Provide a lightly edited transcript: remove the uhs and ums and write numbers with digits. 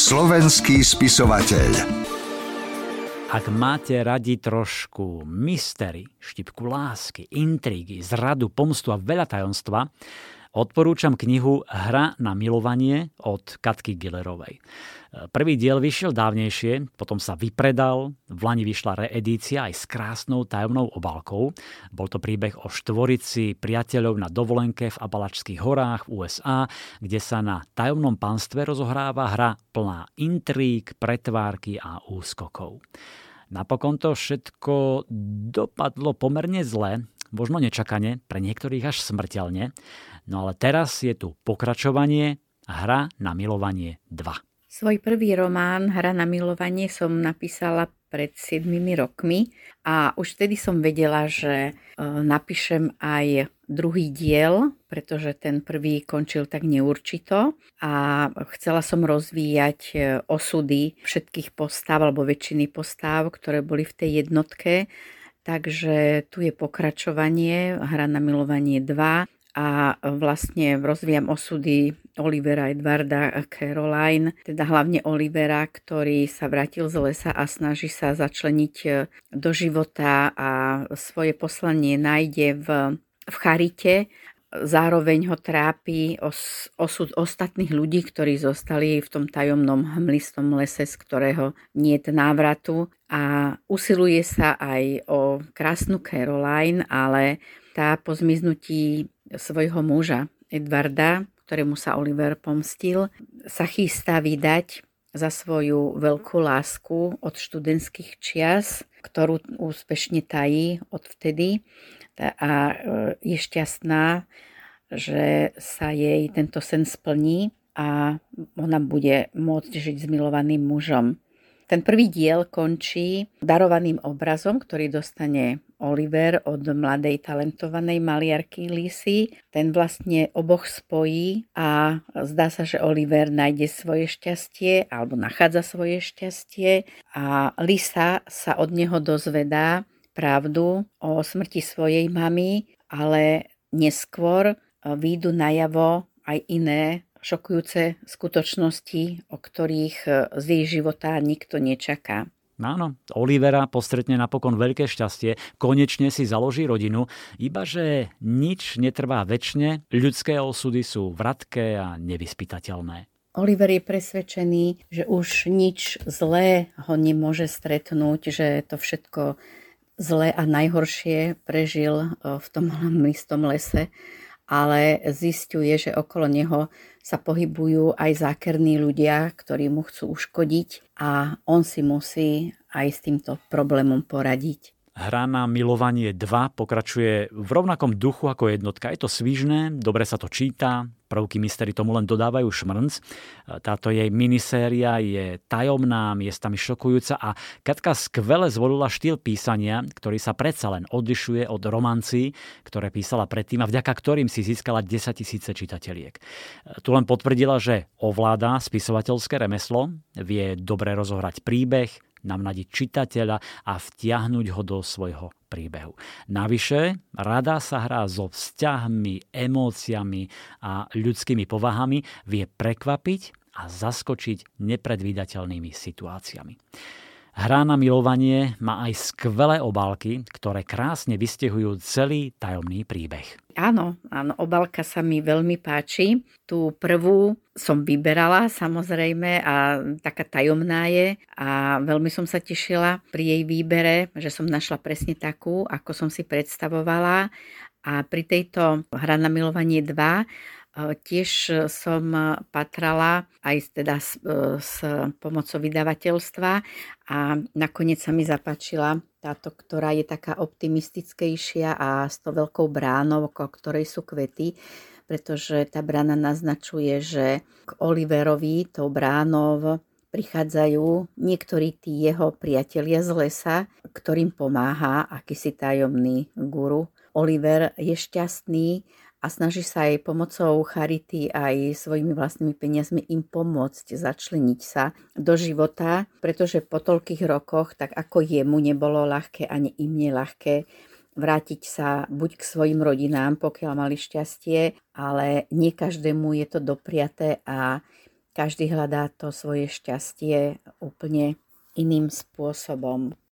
Slovenský spisovateľ. Ak máte radi trošku mystery, štipku lásky, intrigy, zradu, pomstu a veľa tajomstva, odporúčam knihu Hra na milovanie od Katky Gillerovej. Prvý diel vyšiel dávnejšie, potom sa vypredal, v lani vyšla reedícia aj s krásnou tajomnou obálkou. Bol to príbeh o štvorici priateľov na dovolenke v Apalačských horách v USA, kde sa na tajomnom panstve rozohráva hra plná intríg, pretvárky a úskokov. Napokon to všetko dopadlo pomerne zle, možno nečakane, pre niektorých až smrteľne. No ale teraz je tu pokračovanie Hra na milovanie 2. Svoj prvý román Hra na milovanie som napísala pred 7 rokmi a už vtedy som vedela, že napíšem aj druhý diel, pretože ten prvý končil tak neurčito a chcela som rozvíjať osudy všetkých postáv alebo väčšiny postáv, ktoré boli v tej jednotke. Takže tu je pokračovanie, Hra na milovanie 2 a vlastne rozvíjam osudy Olivera, Edvarda a Caroline, teda hlavne Olivera, ktorý sa vrátil z lesa a snaží sa začleniť do života a svoje poslanie nájde v charite. Zároveň ho trápi osud ostatných ľudí, ktorí zostali v tom tajomnom hmlistom lese, z ktorého niet návratu. A usiluje sa aj o krásnu Caroline, ale tá po zmiznutí svojho muža Edvarda, ktorému sa Oliver pomstil, sa chystá vydať za svoju veľkú lásku od študentských čias, ktorú úspešne tají odvtedy. A je šťastná, že sa jej tento sen splní a ona bude môcť žiť s milovaným mužom. Ten prvý diel končí darovaným obrazom, ktorý dostane Oliver od mladej talentovanej maliarky Lysy. Ten vlastne oboch spojí a zdá sa, že Oliver nájde svoje šťastie alebo nachádza svoje šťastie a Lysa sa od neho dozvedá pravdu o smrti svojej mamy, ale neskôr výjdu najavo aj iné šokujúce skutočnosti, o ktorých z jej života nikto nečaká. Áno, Olivera postretne napokon veľké šťastie, konečne si založí rodinu, ibaže nič netrvá večne, ľudské osudy sú vratké a nevyspytateľné. Oliver je presvedčený, že už nič zlé ho nemôže stretnúť, že to všetko zlé a najhoršie prežil v tom hmlistom lese, ale zisťuje, že okolo neho sa pohybujú aj zákerní ľudia, ktorí mu chcú uškodiť a on si musí aj s týmto problémom poradiť. Hra na milovanie 2 pokračuje v rovnakom duchu ako jednotka. Je to svižné, dobre sa to číta, prvky mystery tomu len dodávajú šmrnc. Táto jej miniséria je tajomná, miestami šokujúca a Katka skvele zvolila štýl písania, ktorý sa predsa len odlišuje od romancí, ktoré písala predtým a vďaka ktorým si získala 10 000 čitateliek. Tu len potvrdila, že ovláda spisovateľské remeslo, vie dobre rozohrať príbeh, namnadiť čitateľa a vtiahnuť ho do svojho príbehu. Navyše, rada sa hrá so vzťahmi, emóciami a ľudskými povahami, vie prekvapiť a zaskočiť nepredvídateľnými situáciami. Hra na milovanie má aj skvelé obálky, ktoré krásne vystihujú celý tajomný príbeh. Áno, obálka sa mi veľmi páči. Tú prvú som vyberala samozrejme a taká tajomná je a veľmi som sa tešila pri jej výbere, že som našla presne takú, ako som si predstavovala a pri tejto Hra na milovanie 2 tiež som patrala aj teda s pomocou vydavateľstva a nakoniec sa mi zapáčila táto, ktorá je taká optimistickejšia a s to veľkou bránou, okolo ktorej sú kvety, pretože tá brána naznačuje, že k Oliverovi tou bránou prichádzajú niektorí tí jeho priatelia z lesa, ktorým pomáha akýsi tajomný guru. Oliver je šťastný a snaží sa aj pomocou charity aj svojimi vlastnými peniazmi im pomôcť začleniť sa do života, pretože po toľkých rokoch, tak ako jemu nebolo ľahké, ani im neľahké vrátiť sa buď k svojim rodinám, pokiaľ mali šťastie, ale nie každému je to dopriaté a Každý hľadá to svoje šťastie úplne iným spôsobom.